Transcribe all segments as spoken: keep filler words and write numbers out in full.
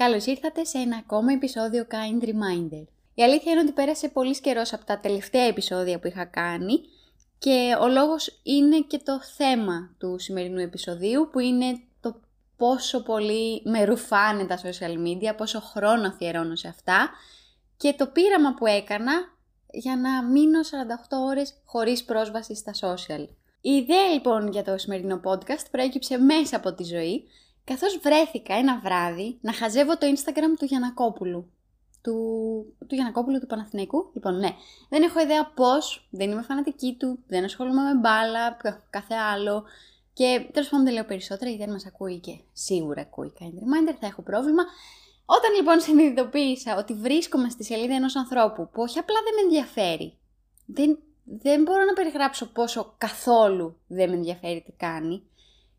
Καλώς ήρθατε σε ένα ακόμα επεισόδιο Kind Reminder. Η αλήθεια είναι ότι πέρασε πολύς καιρός από τα τελευταία επεισόδια που είχα κάνει και ο λόγος είναι και το θέμα του σημερινού επεισοδίου που είναι το πόσο πολύ με ρουφάνε τα social media, πόσο χρόνο αφιερώνω σε αυτά και το πείραμα που έκανα για να μείνω σαράντα οκτώ ώρες χωρίς πρόσβαση στα social. Η ιδέα λοιπόν για το σημερινό podcast προέκυψε μέσα από τη ζωή, καθώς βρέθηκα ένα βράδυ να χαζεύω το Instagram του Γιαννακόπουλου. Του, του Γιαννακόπουλου του Παναθηναϊκού. Λοιπόν, ναι, δεν έχω ιδέα πώς, δεν είμαι φανατική του, δεν ασχολούμαι με μπάλα, κάθε άλλο. Και τέλος πάντων δεν λέω περισσότερα γιατί δεν μας ακούει και σίγουρα ακούει Kind Reminder, θα έχω πρόβλημα. Όταν λοιπόν συνειδητοποίησα ότι βρίσκομαι στη σελίδα ενός ανθρώπου που όχι απλά δεν με ενδιαφέρει, δεν, δεν μπορώ να περιγράψω πόσο καθόλου δεν με ενδιαφέρει τι κάνει,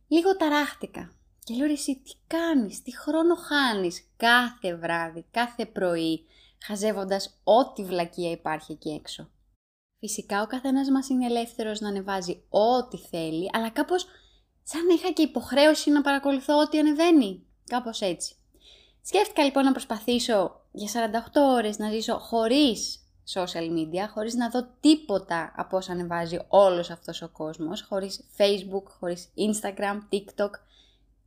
λίγο ταράχτηκα. Και λέω, εσύ τι κάνεις, τι χρόνο χάνεις κάθε βράδυ, κάθε πρωί, χαζεύοντας ό,τι βλακεία υπάρχει εκεί έξω. Φυσικά ο καθένας μας είναι ελεύθερος να ανεβάζει ό,τι θέλει, αλλά κάπως σαν να είχα και υποχρέωση να παρακολουθώ ό,τι ανεβαίνει. Κάπως έτσι. Σκέφτηκα λοιπόν να προσπαθήσω για σαράντα οκτώ ώρες να ζήσω χωρίς social media, χωρίς να δω τίποτα από όσα ανεβάζει όλος αυτός ο κόσμος, χωρίς Facebook, χωρίς Instagram, TikTok.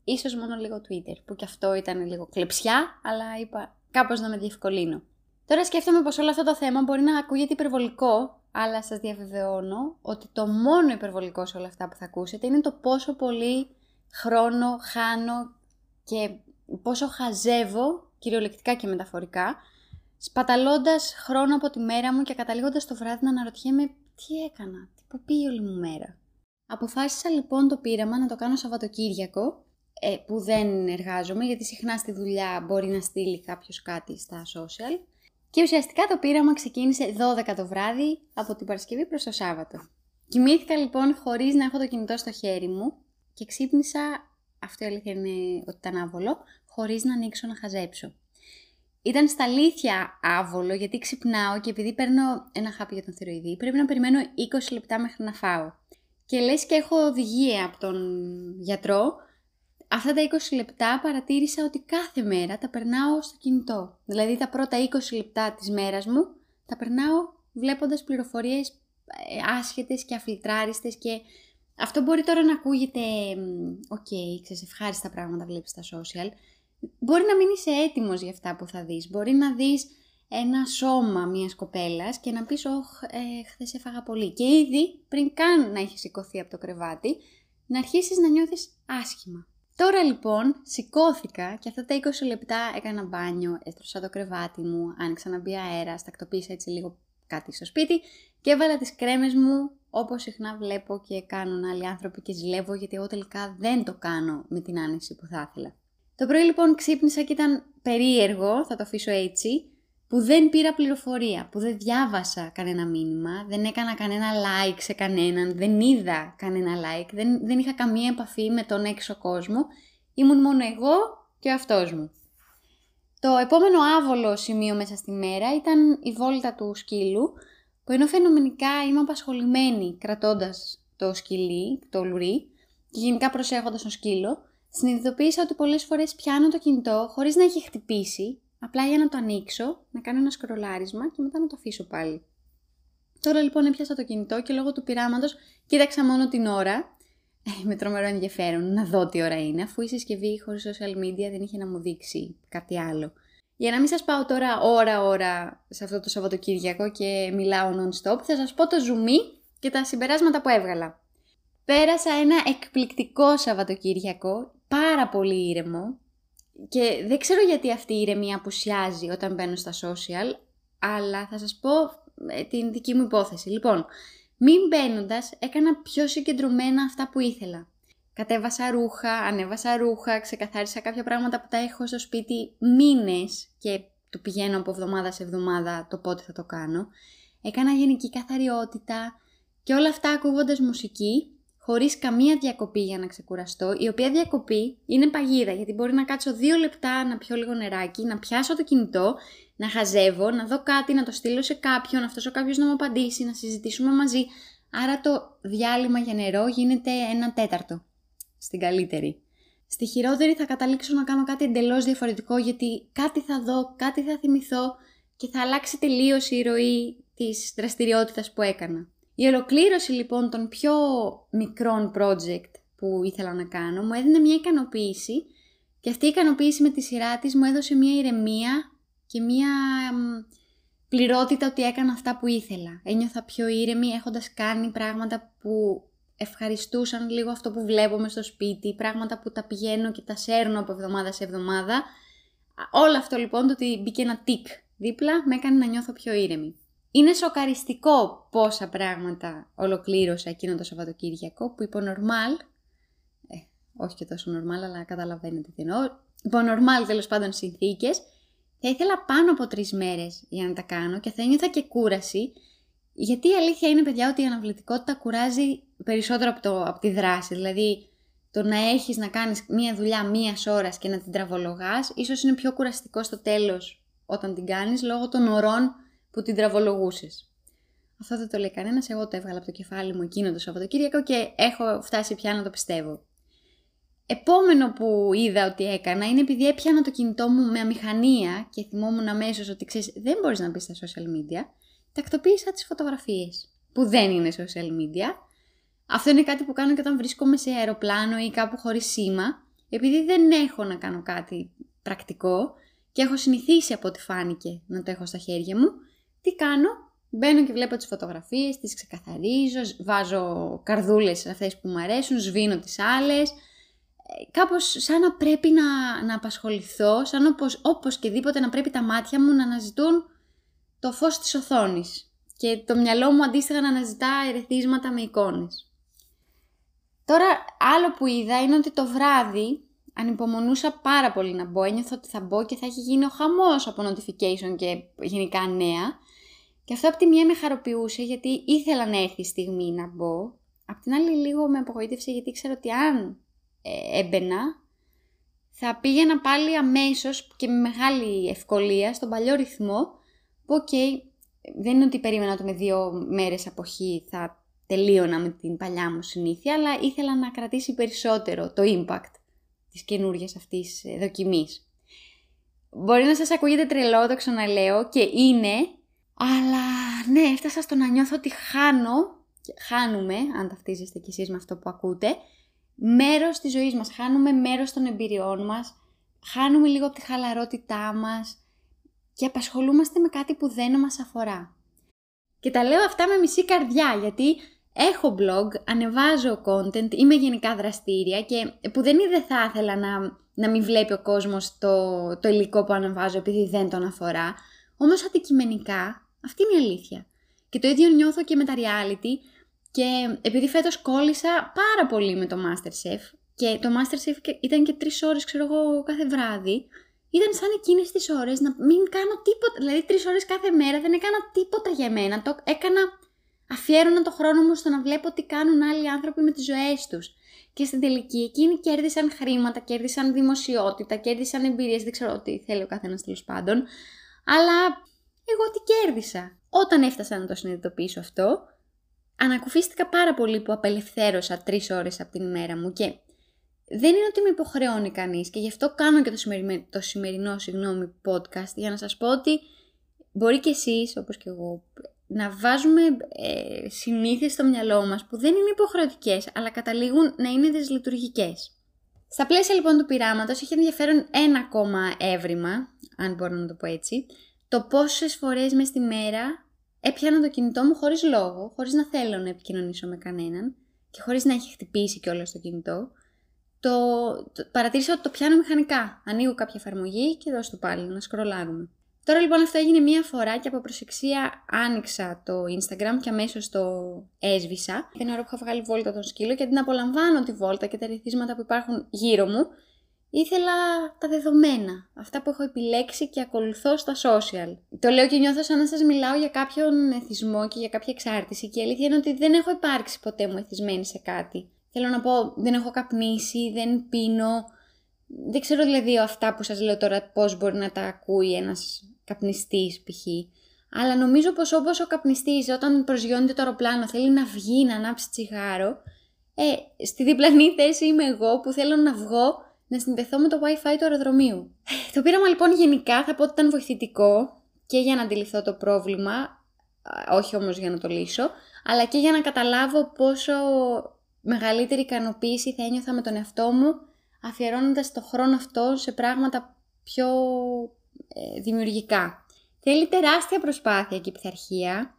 Ίσως μόνο λίγο Twitter, που κι αυτό ήταν λίγο κλεψιά, αλλά είπα κάπως να με διευκολύνω. Τώρα σκέφτομαι πως όλο αυτό το θέμα μπορεί να ακούγεται υπερβολικό, αλλά σας διαβεβαιώνω ότι το μόνο υπερβολικό σε όλα αυτά που θα ακούσετε είναι το πόσο πολύ χρόνο χάνω και πόσο χαζεύω, κυριολεκτικά και μεταφορικά, σπαταλώντας χρόνο από τη μέρα μου και καταλήγοντας το βράδυ να αναρωτιέμαι τι έκανα, τι που πήγε όλη μου μέρα. Αποφάσισα λοιπόν το πείραμα να το κάνω Σαββατοκύριακο, που δεν εργάζομαι, γιατί συχνά στη δουλειά μπορεί να στείλει κάποιος κάτι στα social. Και ουσιαστικά το πείραμα ξεκίνησε δώδεκα το βράδυ, από την Παρασκευή προς το Σάββατο. Κοιμήθηκα λοιπόν χωρίς να έχω το κινητό στο χέρι μου και ξύπνησα, αυτό η αλήθεια είναι ότι ήταν άβολο, χωρίς να ανοίξω να χαζέψω. Ήταν στα αλήθεια άβολο, γιατί ξυπνάω και επειδή παίρνω ένα χάπι για τον θηροειδή, πρέπει να περιμένω είκοσι λεπτά μέχρι να φάω. Και λες και έχω οδηγία από τον γιατρό. Αυτά τα είκοσι λεπτά παρατήρησα ότι κάθε μέρα τα περνάω στο κινητό. Δηλαδή τα πρώτα είκοσι λεπτά της μέρας μου τα περνάω βλέποντας πληροφορίες άσχετες και αφιλτράριστες και αυτό μπορεί τώρα να ακούγεται «οκ, okay, ξέρεις, ευχάριστα πράγματα βλέπεις στα social». Μπορεί να μην είσαι έτοιμος για αυτά που θα δεις. Μπορεί να δεις ένα σώμα μιας κοπέλας και να πεις «Ωχ, ε, χθες έφαγα πολύ». Και ήδη πριν καν να έχεις σηκωθεί από το κρεβάτι, να αρχίσεις να νιώθεις άσχημα. Τώρα λοιπόν σηκώθηκα και αυτά τα είκοσι λεπτά έκανα μπάνιο, έστρωσα το κρεβάτι μου, άνοιξα να μπει αέρας, τακτοποίησα έτσι λίγο κάτι στο σπίτι και έβαλα τις κρέμες μου όπως συχνά βλέπω και κάνουν άλλοι άνθρωποι και ζηλεύω γιατί εγώ τελικά δεν το κάνω με την άνεση που θα ήθελα. Το πρωί λοιπόν ξύπνησα και ήταν περίεργο, θα το αφήσω έτσι, που δεν πήρα πληροφορία, που δεν διάβασα κανένα μήνυμα, δεν έκανα κανένα like σε κανέναν, δεν είδα κανένα like, δεν, δεν είχα καμία επαφή με τον έξω κόσμο, ήμουν μόνο εγώ και ο αυτός μου. Το επόμενο άβολο σημείο μέσα στη μέρα ήταν η βόλτα του σκύλου, που ενώ φαινομενικά είμαι απασχολημένη κρατώντας το σκυλί, το λουρί, και γενικά προσέχοντας τον σκύλο, συνειδητοποίησα ότι πολλές φορές πιάνω το κινητό χωρίς να έχει χτυπήσει, απλά για να το ανοίξω, να κάνω ένα σκρολάρισμα και μετά να το αφήσω πάλι. Τώρα λοιπόν έπιασα το κινητό και λόγω του πειράματος κοίταξα μόνο την ώρα. Ε, με τρομερό ενδιαφέρον να δω τι ώρα είναι, αφού η συσκευή χωρίς social media δεν είχε να μου δείξει κάτι άλλο. Για να μην σας πάω τώρα ώρα-ώρα σε αυτό το Σαββατοκύριακο και μιλάω non-stop, θα σας πω το ζουμί και τα συμπεράσματα που έβγαλα. Πέρασα ένα εκπληκτικό Σαββατοκύριακο, πάρα πολύ ήρεμο. Και δεν ξέρω γιατί αυτή η ηρεμία απουσιάζει όταν μπαίνω στα social, αλλά θα σας πω την δική μου υπόθεση. Λοιπόν, μην μπαίνοντας, έκανα πιο συγκεντρωμένα αυτά που ήθελα. Κατέβασα ρούχα, ανέβασα ρούχα, ξεκαθάρισα κάποια πράγματα που τα έχω στο σπίτι μήνες και το πηγαίνω από εβδομάδα σε εβδομάδα το πότε θα το κάνω. Έκανα γενική καθαριότητα και όλα αυτά ακούγοντας μουσική, χωρίς καμία διακοπή για να ξεκουραστώ, η οποία διακοπή είναι παγίδα, γιατί μπορεί να κάτσω δύο λεπτά, να πιω λίγο νεράκι, να πιάσω το κινητό, να χαζεύω, να δω κάτι, να το στείλω σε κάποιον, αυτός ο κάποιος να μου απαντήσει, να συζητήσουμε μαζί. Άρα το διάλειμμα για νερό γίνεται ένα τέταρτο, στην καλύτερη. Στη χειρότερη θα καταλήξω να κάνω κάτι εντελώς διαφορετικό, γιατί κάτι θα δω, κάτι θα θυμηθώ και θα αλλάξει τελείως η ροή της δραστηριότητας που έκανα. Η ολοκλήρωση λοιπόν των πιο μικρών project που ήθελα να κάνω μου έδινε μια ικανοποίηση, και αυτή η ικανοποίηση με τη σειρά της μου έδωσε μια ηρεμία και μια πληρότητα ότι έκανα αυτά που ήθελα. Ένιωθα πιο ήρεμη έχοντας κάνει πράγματα που ευχαριστούσαν λίγο αυτό που βλέπουμε στο σπίτι, πράγματα που τα πηγαίνω και τα σέρνω από εβδομάδα σε εβδομάδα. Όλο αυτό λοιπόν, το ότι μπήκε ένα τικ δίπλα, με έκανε να νιώθω πιο ήρεμη. Είναι σοκαριστικό πόσα πράγματα ολοκλήρωσα εκείνο το Σαββατοκύριακο, που υπό νορμάλ, ε, όχι και τόσο νορμάλ, αλλά καταλαβαίνετε τι εννοώ, υπό νορμάλ τέλος πάντων συνθήκες, θα ήθελα πάνω από τρεις μέρες για να τα κάνω και θα ένιωθα και κούραση, γιατί η αλήθεια είναι, παιδιά, ότι η αναβλητικότητα κουράζει περισσότερο από, το, από τη δράση. Δηλαδή, το να έχεις να κάνεις μία δουλειά μίας ώρας και να την τραβολογάς, ίσως είναι πιο κουραστικό στο τέλος όταν την κάνεις, λόγω των ωρών που την τραβολογούσες. Αυτό δεν το λέει κανένας, εγώ το έβγαλα από το κεφάλι μου εκείνο το Σαββατοκύριακο και έχω φτάσει πια να το πιστεύω. Επόμενο που είδα ότι έκανα είναι, επειδή έπιανα το κινητό μου με αμηχανία και θυμόμουν αμέσως ότι, ξέρεις, δεν μπορείς να μπεις στα social media, τακτοποίησα τις φωτογραφίες, που δεν είναι social media. Αυτό είναι κάτι που κάνω και όταν βρίσκομαι σε αεροπλάνο ή κάπου χωρίς σήμα, επειδή δεν έχω να κάνω κάτι πρακτικό και έχω συνηθίσει, από ό,τι φάνηκε, να το έχω στα χέρια μου. Τι κάνω, μπαίνω και βλέπω τις φωτογραφίες, τις ξεκαθαρίζω, βάζω καρδούλες αυτές που μου αρέσουν, σβήνω τις άλλες. Κάπως σαν να πρέπει να, να απασχοληθώ, σαν όπως, όπως και δίποτε να πρέπει τα μάτια μου να αναζητούν το φως της οθόνης και το μυαλό μου αντίστοιχα να αναζητά ερεθίσματα με εικόνες. Τώρα, άλλο που είδα είναι ότι το βράδυ ανυπομονούσα πάρα πολύ να μπω, ένιωθα ότι θα μπω και θα έχει γίνει ο χαμός από notification και γενικά νέα, και αυτό από τη μία με χαροποιούσε γιατί ήθελα να έρθει η στιγμή να μπω, απ' την άλλη λίγο με απογοήτευσε γιατί ήξερα ότι αν ε, έμπαινα θα πήγαινα πάλι αμέσως και με μεγάλη ευκολία στον παλιό ρυθμό. Οκ, okay, δεν είναι ότι περίμενα ότι με δύο μέρες αποχή θα τελείωνα με την παλιά μου συνήθεια, αλλά ήθελα να κρατήσει περισσότερο το impact της καινούργιας αυτής δοκιμής. Μπορεί να σας ακούγεται τρελό, το ξαναλέω, και είναι, αλλά ναι, έφτασα στο να νιώθω ότι χάνω, χάνουμε, αν ταυτίζεστε κι εσείς με αυτό που ακούτε, μέρος της ζωής μας, χάνουμε μέρος των εμπειριών μας, χάνουμε λίγο από τη χαλαρότητά μας, και απασχολούμαστε με κάτι που δεν μας αφορά. Και τα λέω αυτά με μισή καρδιά, γιατί έχω blog, ανεβάζω content, είμαι γενικά δραστήρια και που δεν είδε θα ήθελα να, να μην βλέπει ο κόσμος το, το υλικό που ανεβάζω επειδή δεν τον αφορά. Όμως αντικειμενικά, αυτή είναι η αλήθεια. Και το ίδιο νιώθω και με τα reality, και επειδή φέτος κόλλησα πάρα πολύ με το Masterchef, και το Masterchef ήταν και τρεις ώρες, ξέρω εγώ, κάθε βράδυ, ήταν σαν εκείνες τις ώρες να μην κάνω τίποτα, δηλαδή τρεις ώρες κάθε μέρα δεν έκανα τίποτα για μένα. Το έκανα, αφιέρωνα το χρόνο μου στο να βλέπω τι κάνουν άλλοι άνθρωποι με τις ζωές τους. Και στην τελική εκείνοι κέρδισαν χρήματα, κέρδισαν δημοσιότητα, κέρδισαν εμπειρίες, δεν ξέρω τι θέλει ο καθένας τέλος πάντων. Αλλά εγώ τι κέρδισα. Όταν έφτασα να το συνειδητοποιήσω αυτό, ανακουφίστηκα πάρα πολύ που απελευθέρωσα τρεις ώρες από την ημέρα μου και... δεν είναι ότι με υποχρεώνει κανείς, και γι' αυτό κάνω και το, σημερι... το σημερινό συγγνώμη, podcast, για να σας πω ότι μπορεί και εσείς, όπως και εγώ, να βάζουμε ε, συνήθειες στο μυαλό μας που δεν είναι υποχρεωτικές, αλλά καταλήγουν να είναι δυσλειτουργικές. Στα πλαίσια λοιπόν του πειράματος είχε ενδιαφέρον ένα ακόμα έβριμα, αν μπορώ να το πω έτσι, το πόσες φορές μες τη μέρα έπιανα το κινητό μου χωρίς λόγο, χωρίς να θέλω να επικοινωνήσω με κανέναν και χωρίς να έχει χτυπήσει κιόλας το κινητό. Το, το, παρατήρησα ότι το πιάνω μηχανικά. Ανοίγω κάποια εφαρμογή και δώσ' το πάλι να σκρολάρουμε. Τώρα λοιπόν αυτό έγινε μία φορά και από προσεξία άνοιξα το Instagram και αμέσως το έσβησα. Την ώρα που είχα βγάλει βόλτα τον σκύλο και αντί να απολαμβάνω τη βόλτα και τα ρυθίσματα που υπάρχουν γύρω μου, ήθελα τα δεδομένα, αυτά που έχω επιλέξει και ακολουθώ στα social. Το λέω και νιώθω σαν να σας μιλάω για κάποιον εθισμό και για κάποια εξάρτηση, και η αλήθεια είναι ότι δεν έχω υπάρξει ποτέ μου εθισμένη σε κάτι. Θέλω να πω, δεν έχω καπνίσει, δεν πίνω, δεν ξέρω δηλαδή αυτά που σας λέω τώρα πώς μπορεί να τα ακούει ένας καπνιστής π.χ. Αλλά νομίζω πως όπως ο καπνιστής όταν προσγειώνεται το αεροπλάνο θέλει να βγει, να ανάψει τσιγάρο, ε, στη διπλανή θέση είμαι εγώ που θέλω να βγω να συνδεθώ με το Wi-Fi του αεροδρομίου. Το πείραμα λοιπόν γενικά θα πω ότι ήταν βοηθητικό και για να αντιληφθώ το πρόβλημα, όχι όμως για να το λύσω, αλλά και για να καταλάβω πόσο μεγαλύτερη ικανοποίηση θα ένιωθα με τον εαυτό μου, αφιερώνοντας το χρόνο αυτό σε πράγματα πιο ε, δημιουργικά. Θέλει τεράστια προσπάθεια και πειθαρχία,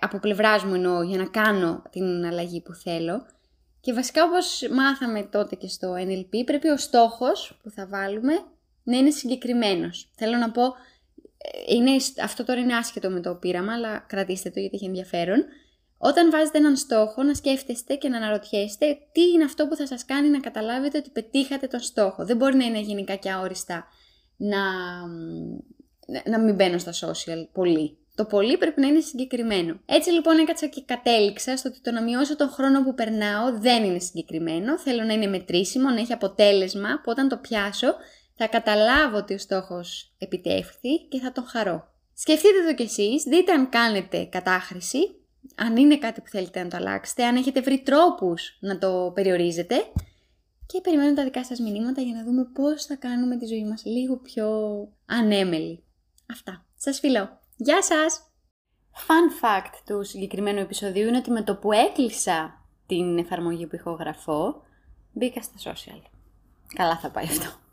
από πλευράς μου εννοώ, για να κάνω την αλλαγή που θέλω. Και βασικά, όπως μάθαμε τότε και στο εν ελ πι, πρέπει ο στόχος που θα βάλουμε να είναι συγκεκριμένος. Θέλω να πω, είναι, αυτό τώρα είναι άσχετο με το πείραμα, αλλά κρατήστε το γιατί έχει ενδιαφέρον. Όταν βάζετε έναν στόχο, να σκέφτεστε και να αναρωτιέστε τι είναι αυτό που θα σας κάνει να καταλάβετε ότι πετύχατε τον στόχο. Δεν μπορεί να είναι γενικά και αόριστα να, να μην μπαίνω στα social πολύ. Το πολύ πρέπει να είναι συγκεκριμένο. Έτσι λοιπόν έκατσα και κατέληξα στο ότι το να μειώσω τον χρόνο που περνάω δεν είναι συγκεκριμένο. Θέλω να είναι μετρήσιμο, να έχει αποτέλεσμα που όταν το πιάσω θα καταλάβω ότι ο στόχος επιτεύχθη και θα τον χαρώ. Σκεφτείτε το κι εσείς, δείτε αν κάνετε κατάχρηση, αν είναι κάτι που θέλετε να το αλλάξετε, αν έχετε βρει τρόπους να το περιορίζετε και περιμένω τα δικά σας μηνύματα για να δούμε πώς θα κάνουμε τη ζωή μας λίγο πιο ανέμελη. Αυτά. Σας φιλώ. Γεια σας! Fun fact του συγκεκριμένου επεισοδίου είναι ότι με το που έκλεισα την εφαρμογή που ηχογραφώ, μπήκα στα social. Καλά θα πάει αυτό.